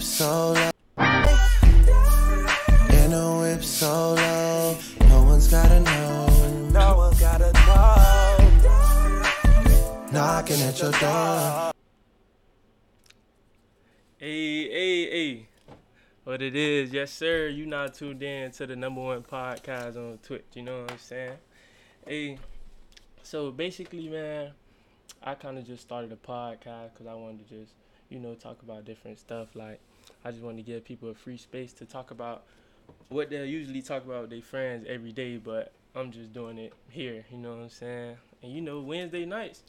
whip so low. In a whip so low. No one's gotta know. No one's gotta know. Knocking at your door. Hey. What it is, yes sir, you not tuned in to the #1 podcast on Twitch, you know what I'm saying? Hey, so basically, man, I kind of just started a podcast because I wanted to just, talk about different stuff. Like, I just wanted to give people a free space to talk about what they usually talk about with their friends every day, but I'm just doing it here, you know what I'm saying? And Wednesday nights,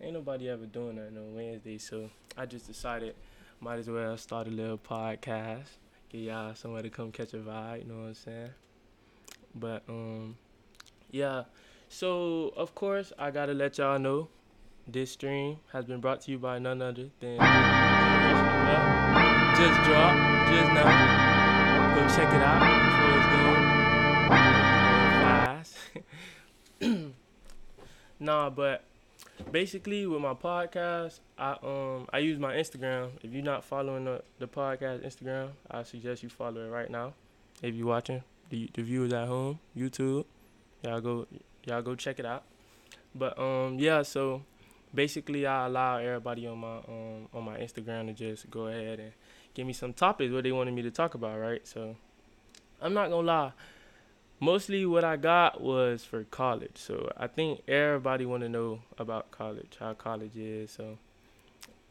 ain't nobody ever doing that on Wednesday, so I just decided might as well start a little podcast. Get y'all somewhere to come catch a vibe, you know what I'm saying? But, yeah. So, of course, I gotta let y'all know this stream has been brought to you by none other than just dropped, just now. Go check it out before it's gone. Nah, but basically with my podcast, I use my Instagram. If you're not following the podcast Instagram, I suggest you follow it right now. If you're watching the viewers at home, YouTube, y'all go check it out. But yeah, so basically I allow everybody on my Instagram to just go ahead and give me some topics what they wanted me to talk about, right? So I'm not gonna lie. Mostly what I got was for college. So I think everybody want to know about college, how college is. So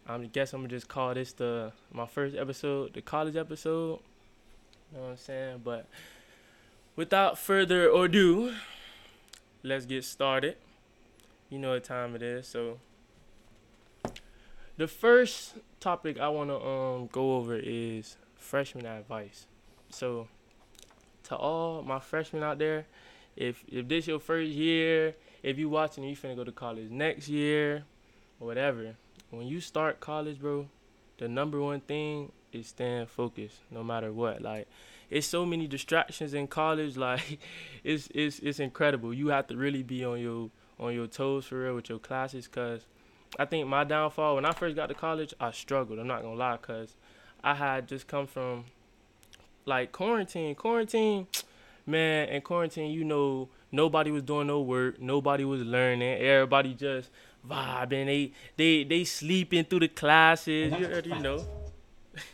I guess I'm going to just call this my first episode, the college episode. You know what I'm saying? But without further ado, let's get started. You know what time it is. So the first topic I want to go over is freshman advice. So to all my freshmen out there, if this your first year, if you watching, you finna go to college next year, whatever. When you start college, bro, the #1 thing is staying focused, no matter what. Like, it's so many distractions in college. Like, it's incredible. You have to really be on your toes for real with your classes. Cause I think my downfall when I first got to college, I struggled. I'm not gonna lie, cause I had just come from like quarantine, man. In quarantine, nobody was doing no work. Nobody was learning. Everybody just vibing. They sleeping through the classes. You already know.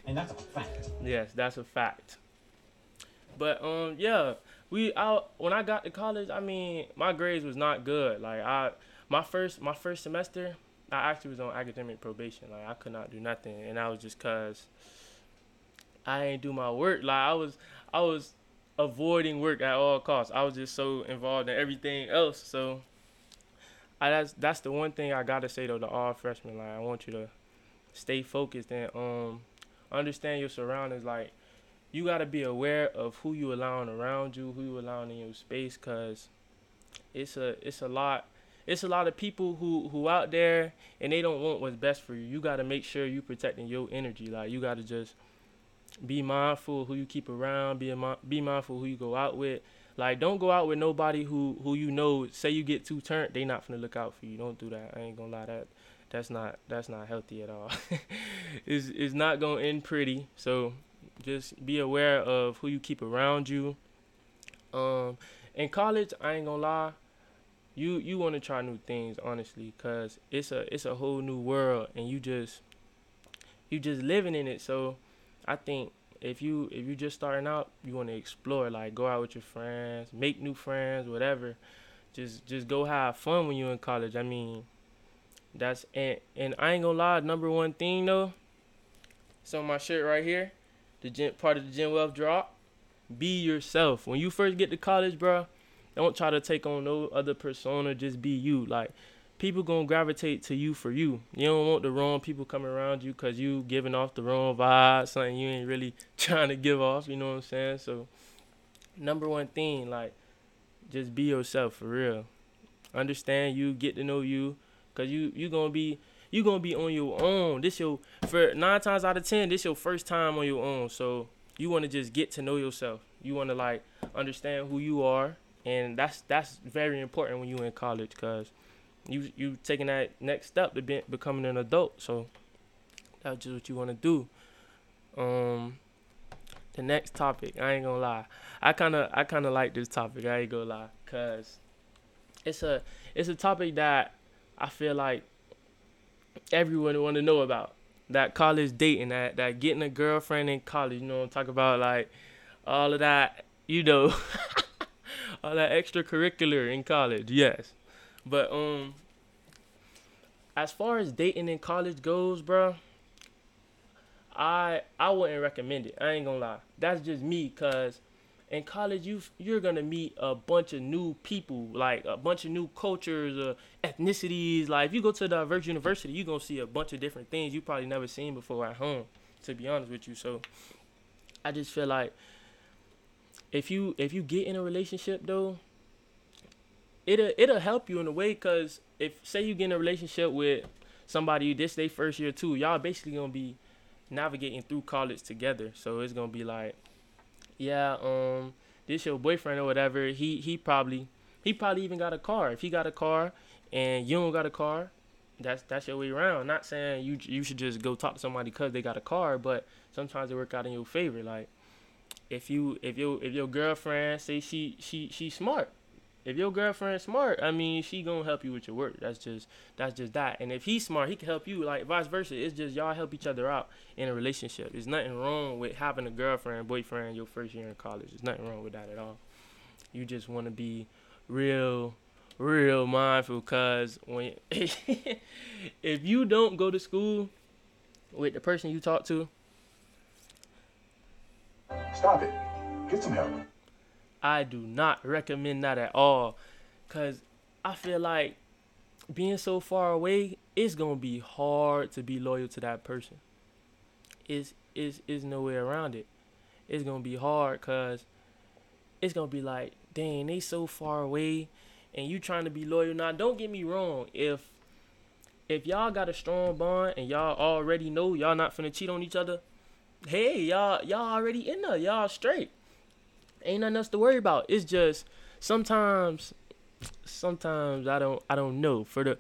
And that's a fact. Yes, that's a fact. But, yeah, when I got to college, I mean, my grades was not good. Like, my first semester, I actually was on academic probation. Like, I could not do nothing. And that was just cause I ain't do my work. Like, I was avoiding work at all costs. I was just so involved in everything else. So that's the one thing I gotta say though to all freshmen. Like, I want you to stay focused and understand your surroundings. Like, you gotta be aware of who you allowing around you, who you allowing in your space, cause it's a lot of people who out there and they don't want what's best for you. You gotta make sure you protecting your energy. Like, you gotta just be mindful who you keep around, be mindful who you go out with. Like, don't go out with nobody who say you get too turned, they not finna look out for you. Don't do that. I ain't gonna lie, that's not healthy at all. It's not gonna end pretty. So just be aware of who you keep around you. In college, I ain't gonna lie, you wanna try new things, honestly, cause it's a whole new world and you just living in it. So I think if you just starting out, you want to explore, like go out with your friends, make new friends, whatever. Just go have fun when you're in college. I mean, that's and I ain't gonna lie. #1 thing though. So my shirt right here, part of the GenWealth drop. Be yourself when you first get to college, bro. Don't try to take on no other persona. Just be you. Like, people gonna gravitate to you for you. You don't want the wrong people coming around you cause you giving off the wrong vibe, something you ain't really trying to give off, you know what I'm saying? So #1 thing, like, just be yourself for real. Understand you, get to know you, cause you gonna be on your own. For 9 times out of 10, this your first time on your own. So you wanna just get to know yourself. You wanna like understand who you are, and that's very important when you in college, cause you taking that next step to becoming an adult. So that's just what you want to do. The next topic, I ain't gonna lie. I kinda like this topic, I ain't gonna lie, cause it's a topic that I feel like everyone wanna know about. That college dating, that getting a girlfriend in college, you know what I'm talking about, like all of that, you know, all that extracurricular in college, yes. But as far as dating in college goes, bro, I wouldn't recommend it. I ain't gonna lie. That's just me, cause in college you're gonna meet a bunch of new people, like a bunch of new cultures, ethnicities. Like if you go to a diverse university, you are gonna see a bunch of different things you probably never seen before at home. To be honest with you, so I just feel like if you get in a relationship though, it'll help you in a way, cause if say you get in a relationship with somebody, this they first year too, y'all basically gonna be navigating through college together. So it's gonna be like, yeah, this your boyfriend or whatever, he probably even got a car. If he got a car and you don't got a car, that's your way around. Not saying you should just go talk to somebody because they got a car, but sometimes it work out in your favor. Like if your girlfriend say she smart, if your girlfriend's smart, I mean, she gonna help you with your work. That's just that. And if he's smart, he can help you, like, vice versa. It's just y'all help each other out in a relationship. There's nothing wrong with having a girlfriend, boyfriend your first year in college. There's nothing wrong with that at all. You just want to be real, real mindful, because when if you don't go to school with the person you talk to, stop it. Get some help. I do not recommend that at all, because I feel like being so far away, it's going to be hard to be loyal to that person. It's no way around it. It's going to be hard, because it's going to be like, dang, they so far away, and you trying to be loyal. Now, don't get me wrong. If y'all got a strong bond and y'all already know y'all not finna cheat on each other, hey, y'all already in there. Y'all straight. Ain't nothing else to worry about. It's just sometimes I don't know. For the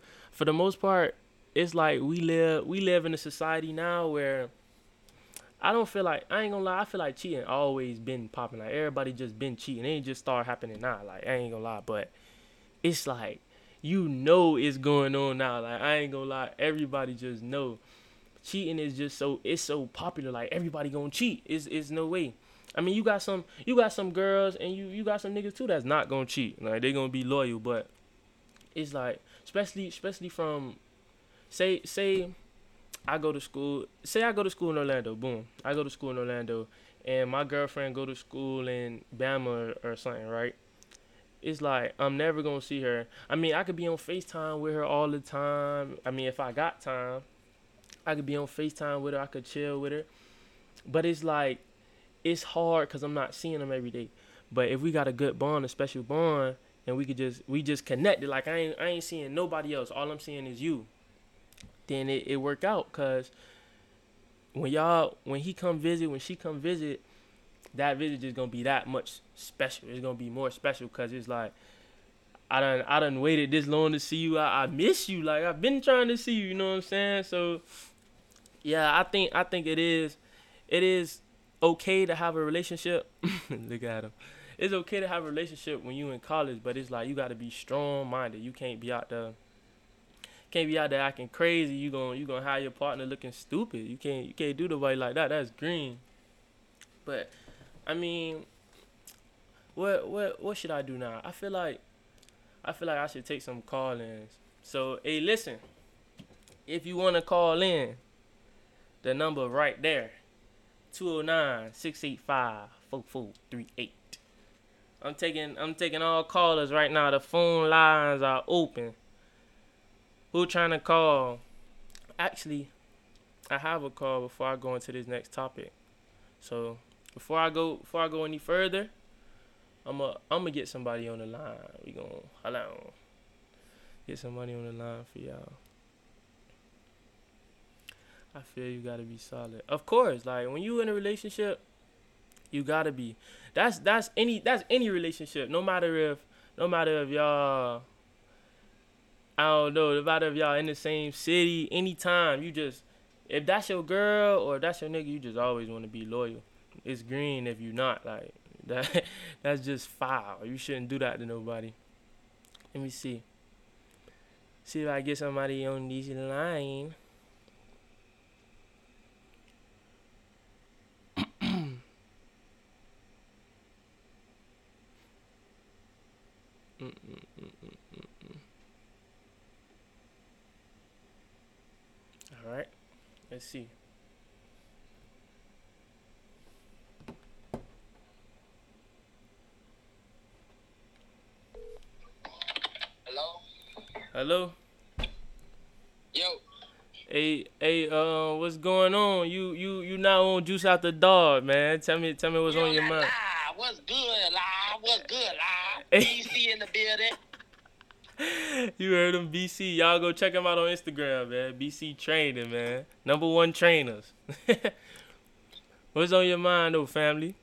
most part, it's like we live in a society now where I don't feel like, I ain't gonna lie, I feel like cheating always been popping. Like everybody just been cheating. It ain't just start happening now. Like I ain't gonna lie, but it's like you know it's going on now. Like I ain't gonna lie, everybody just know cheating is just so popular. Like everybody gonna cheat. It's no way. I mean, you got some girls and you got some niggas too that's not gonna cheat. Like they gonna be loyal, but it's like especially from say I go to school in Orlando. Boom, I go to school in Orlando, and my girlfriend go to school in Bama or something, right? It's like I'm never gonna see her. I mean, I could be on FaceTime with her all the time. I mean, if I got time, I could be on FaceTime with her. I could chill with her, but it's like, it's hard because I'm not seeing them every day. But if we got a good bond, a special bond, and we just connected, like I ain't seeing nobody else. All I'm seeing is you. Then it worked out, because when he come visit, when she come visit, that visit is gonna be that much special. It's gonna be more special, because it's like I done waited this long to see you. I miss you. Like I've been trying to see you. You know what I'm saying? So yeah, I think it is. Okay to have a relationship. Look at him. It's okay to have a relationship when you in college, but it's like you gotta be strong minded. You can't be out there acting crazy. You gonna have your partner looking stupid. You can't do nobody like that. That's green. But I mean, what should I do now? I feel like I should take some call ins. So hey, listen, if you wanna call in, the number right there. 209-685-4438. I'm taking all callers right now. The phone lines are open. Who trying to call? Actually, I have a call before I go into this next topic. So before I go any further, I'm gonna get somebody on the line. We gonna hold on. Get somebody on the line for y'all. I feel you gotta be solid. Of course, like when you in a relationship, you gotta be. That's any relationship. No matter if y'all, I don't know, no matter if y'all in the same city, anytime, you just if that's your girl or that's your nigga, you just always want to be loyal. It's green if you not. Like, that's just foul. You shouldn't do that to nobody. Let me see. See if I get somebody on this line. All right, let's see. Hello? Hello? Yo. Hey, what's going on? You not on Juice Out the Dark, man. Tell me what's on your mind. What's good, live? BC in the building. You heard him, BC. Y'all go check him out on Instagram, man. BC training, man. Number one trainers. What's on your mind, though, family?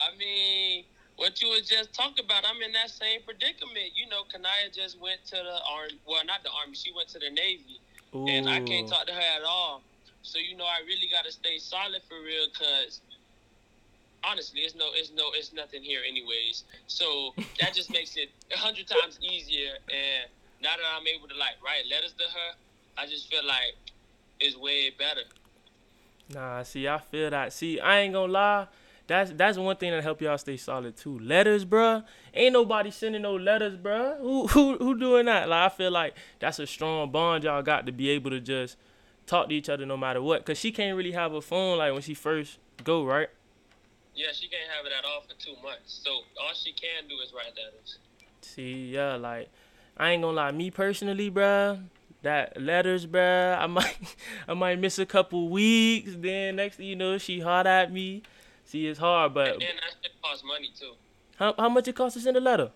I mean, what you was just talking about, I'm in that same predicament. You know, Kanaya just went to the Army. Well, not the Army. She went to the Navy. Ooh. And I can't talk to her at all. So, you know, I really got to stay solid for real because... honestly, it's nothing here anyways. So that just makes it 100 times easier. And now that I'm able to like write letters to her, I just feel like it's way better. Nah, see, I feel that. See, I ain't gonna lie. That's one thing that help y'all stay solid too. Letters, bruh. Ain't nobody sending no letters, bruh. Who doing that? Like, I feel like that's a strong bond y'all got to be able to just talk to each other no matter what. Cause she can't really have a phone like when she first go, right? Yeah, she can't have it at all for 2 months. So all she can do is write letters. See, yeah, like, I ain't gonna lie. Me personally, bruh, that letters, bruh, I might miss a couple weeks. Then next thing you know, she hard at me. See, it's hard, but... and then that shit costs money, too. How much it costs to send a letter?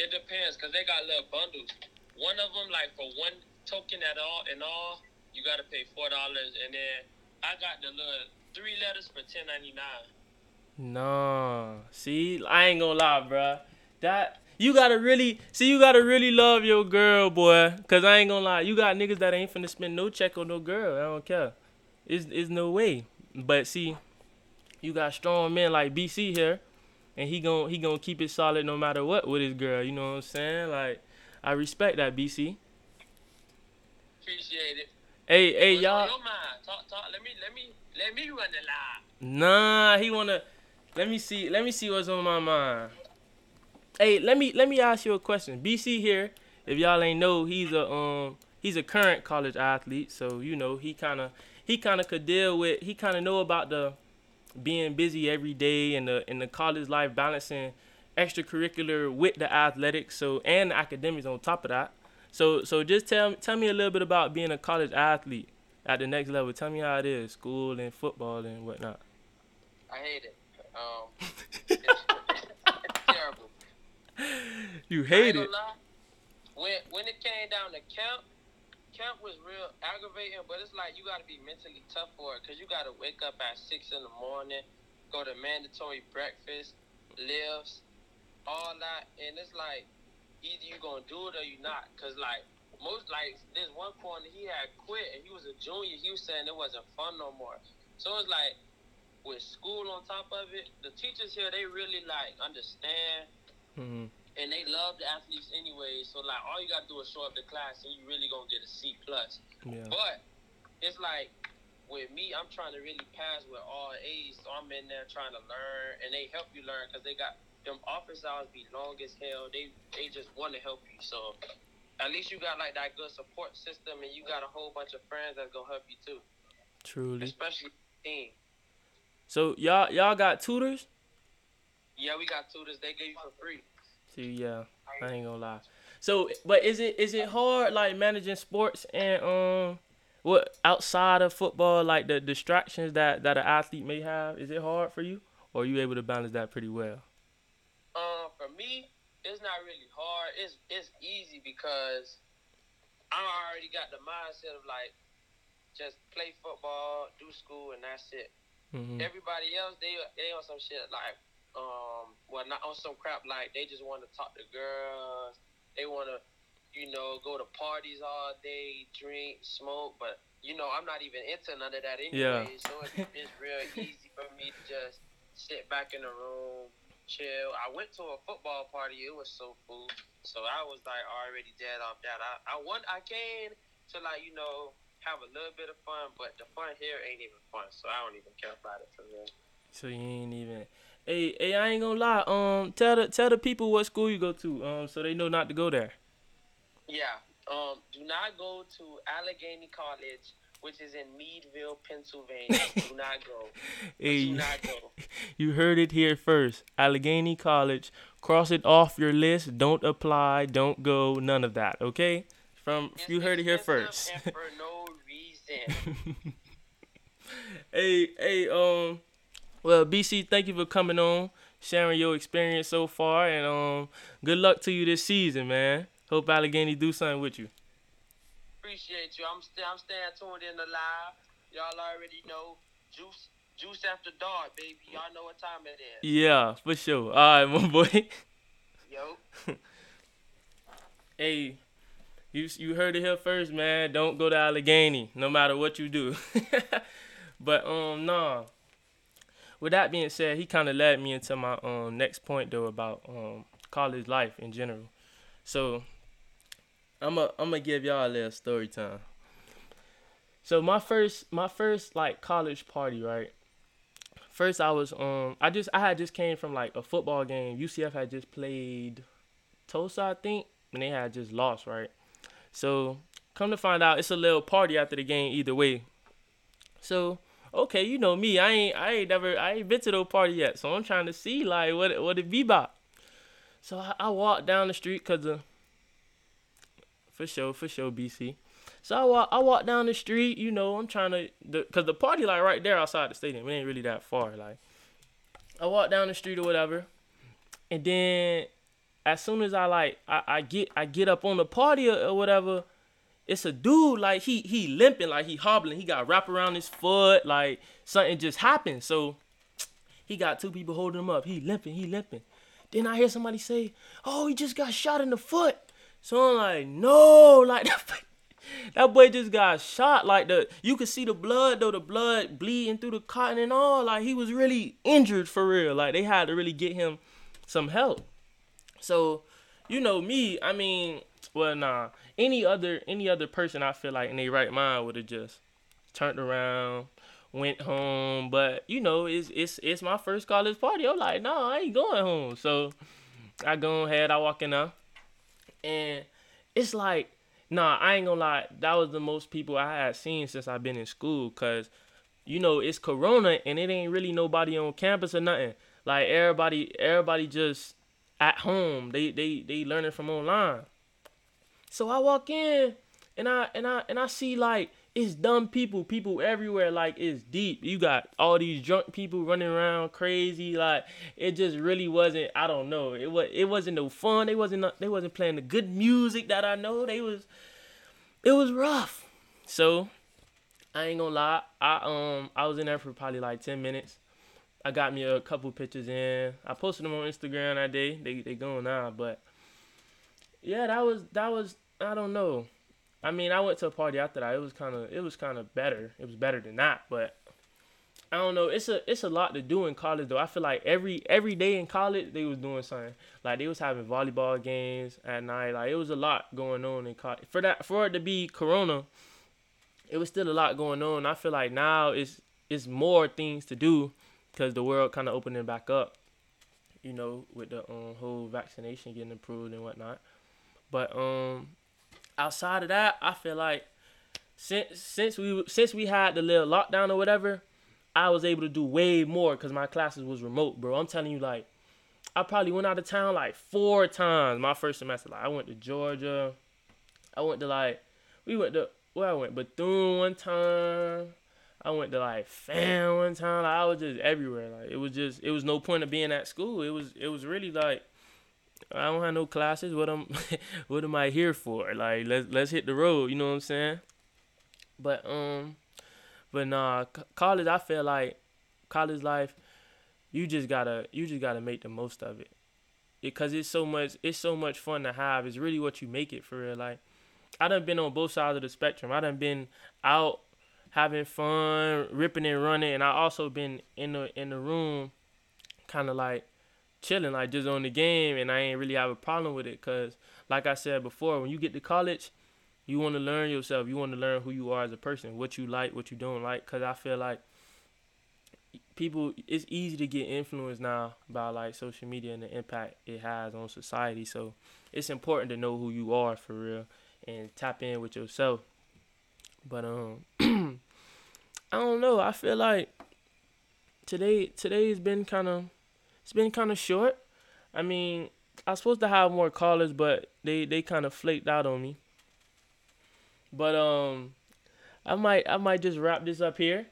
It depends, because they got little bundles. One of them, like, for one token at all, you got to pay $4. And then I got the little... 3 letters for $10.99. Nah, see, I ain't gonna lie, bruh. You gotta really love your girl, boy. Cause I ain't gonna lie, you got niggas that ain't finna spend no check on no girl. I don't care. It's no way. But see, you got strong men like BC here, and he gon' keep it solid no matter what with his girl. You know what I'm saying? Like, I respect that, BC. Appreciate it. Hey, what's y'all. Your mind? Talk. Let me run the line. Nah, he wanna. Let me see what's on my mind. Hey, let me ask you a question. BC here, if y'all ain't know, he's a current college athlete, so you know he kinda could deal with. He kinda know about the being busy every day and the college life, balancing extracurricular with the athletics, so and academics on top of that. So just tell me a little bit about being a college athlete. At the next level, tell me how it is, school and football and whatnot. I hate it. It's terrible. You hate it? When it came down to camp was real aggravating, but it's like you got to be mentally tough for it because you got to wake up at 6 in the morning, go to mandatory breakfast, lifts, all that, and it's like either you're going to do it or you're not because, like, most, like, this one corner, he had quit, and he was a junior. He was saying it wasn't fun no more. So it's like, with school on top of it, the teachers here, they really, like, understand, and they love the athletes anyway. So, like, all you got to do is show up to class, and you really going to get a C+. Yeah. But it's like, with me, I'm trying to really pass with all A's, so I'm in there trying to learn, and they help you learn because they got them office hours be long as hell. They just want to help you, so... at least you got, like, that good support system, and you got a whole bunch of friends that's going to help you, too. Truly. Especially team. So, y'all got tutors? Yeah, we got tutors. They give you for free. See, yeah. I ain't going to lie. So, but is it hard, like, managing sports and, what, outside of football, like, the distractions that an athlete may have? Is it hard for you? Or are you able to balance that pretty well? For me... it's not really hard. It's easy because I already got the mindset of, like, just play football, do school, and that's it. Mm-hmm. Everybody else, they on some shit like, not on some crap like they just want to talk to girls. They want to you know, go to parties all day, drink, smoke, but, you know, I'm not even into none of that anyway. Yeah. So it's real easy for me to just sit back in the room, chill. I went to a football party. It was so cool. So I was, like, already dead off that. I came to, like, you know, have a little bit of fun, but the fun here ain't even fun, so I don't even care about it for real. So you ain't even... Hey, I ain't gonna lie. Tell the people what school you go to, so they know not to go there. Yeah. Do not go to Allegheny College, which is in Meadville, Pennsylvania. Do not go. Hey, do not go. You heard it here first. Allegheny College. Cross it off your list. Don't apply. Don't go. None of that. Okay. You heard it here first. And for no reason. Hey. Well, BC, thank you for coming on, sharing your experience so far, and good luck to you this season, man. Hope Allegheny do something with you. Appreciate you. I'm staying tuned in alive. Y'all already know Juice After Dark, baby. Y'all know what time it is. Yeah, for sure. All right, my boy. Yo. Hey, you heard it here first, man. Don't go to Allegheny, no matter what you do. But nah. With that being said, he kind of led me into my next point, though, about college life in general. So I'm gonna give y'all a little story time. So my first like college party, right? First I was I had just came from like a football game. UCF had just played Tulsa, I think, and they had just lost, right? So come to find out, it's a little party after the game either way. So. Okay, you know me. I ain't been to no party yet, so I'm trying to see like what it be about. So I walked down the street for sure, BC. So I walked down the street, you know, I'm trying to cause the party like right there outside the stadium. It ain't really that far. Like I walked down the street or whatever, and then as soon as I get up on the party or whatever. It's a dude, like, he limping, like, he hobbling. He got wrap around his foot, like, something just happened. So, he got two people holding him up. He limping. Then I hear somebody say, oh, he just got shot in the foot. So, I'm like, no, like, that boy just got shot. Like, you could see the blood, though, the blood bleeding through the cotton and all. Like, he was really injured for real. Like, they had to really get him some help. So, you know me, I mean... Well, nah. Any other person, I feel like in their right mind would have just turned around, went home. But you know, it's my first college party. I'm like, nah, I ain't going home. So I go ahead, I walk in there, and it's like, nah, I ain't gonna lie. That was the most people I had seen since I've been in school. Cause you know it's Corona, and it ain't really nobody on campus or nothing. Like everybody just at home. They learning from online. So I walk in, and I see, like, it's dumb people everywhere, like, it's deep. You got all these drunk people running around crazy, like, it just really wasn't, I don't know, it wasn't no fun, they wasn't playing the good music that I know, it was rough. So, I ain't gonna lie, I was in there for probably, like, 10 minutes. I got me a couple pictures in, I posted them on Instagram that day, they going on, but... Yeah, that was I don't know. I mean, I went to a party after that. It was kind of better. It was better than that, but I don't know. It's a lot to do in college though. I feel like every day in college they was doing something. Like they was having volleyball games at night. Like it was a lot going on in college. For it to be Corona, it was still a lot going on. I feel like now it's more things to do because the world kind of opening back up. You know, with the whole vaccination getting approved and whatnot. But outside of that, I feel like since we had the little lockdown or whatever, I was able to do way more because my classes was remote, bro. I'm telling you, like, I probably went out of town like 4 times my first semester. Like, I went to Georgia. I went to Bethune one time. I went to like Fan one time. Like, I was just everywhere. Like it was no point of being at school. It was really like. I don't have no classes. What am I here for? Like, let's hit the road. You know what I'm saying? But nah, college. I feel like college life. You just gotta make the most of it. because it's so much fun to have. It's really what you make it, for real. Like, I done been on both sides of the spectrum. I done been out having fun, ripping and running, and I also been in the room kind of like chilling, like just on the game, and I ain't really have a problem with it, because like I said before, when you get to college, you want to learn yourself. You want to learn who you are as a person, what you like, what you don't like, because I feel like people, it's easy to get influenced now by like social media and the impact it has on society. So it's important to know who you are, for real, and tap in with yourself. But I don't know. I feel like today has been kind of short. I mean, I was supposed to have more callers, but they kind of flaked out on me. But I might just wrap this up here.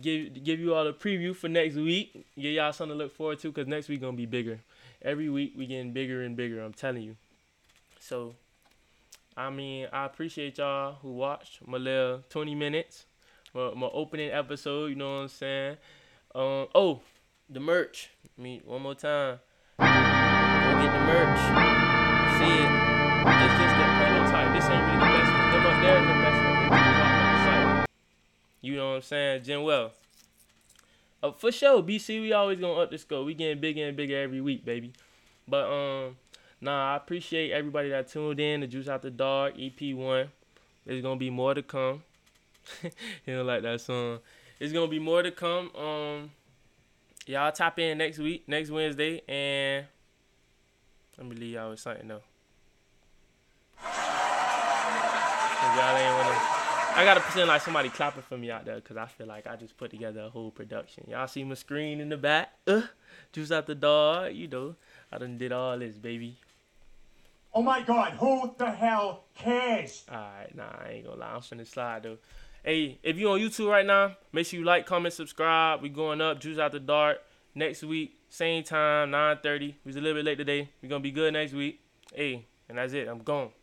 Give you all a preview for next week. Give y'all something to look forward to, because next week gonna be bigger. Every week we getting bigger and bigger, I'm telling you. So, I mean, I appreciate y'all who watched my little 20 minutes, my opening episode, you know what I'm saying? The merch. Me one more time. Go get the merch. See it. It's just a prototype. This ain't really the best one. Come up there is the best one. You know what I'm saying? GenWealth. For sure, BC, we always going to up the score. We getting bigger and bigger every week, baby. But, I appreciate everybody that tuned in to Juice Out the Dark, EP1. There's going to be more to come. You know, like that song. There's going to be more to come. Y'all tap in next week, next Wednesday. And let me leave y'all with something, though. Y'all ain't want to... I gotta pretend like somebody clapping for me out there, because I feel like I just put together a whole production. Y'all see my screen in the back? Juice Out the Dog, you know. I done did all this, baby. Oh my God, who the hell cares? Alright, nah, I ain't gonna lie. I'm finna slide, though. Hey, if you on YouTube right now, make sure you like, comment, subscribe. We going up, Juice Out the Dark. Next week, same time, 9:30. We was a little bit late today. We gonna be good next week. Hey, and that's it. I'm gone.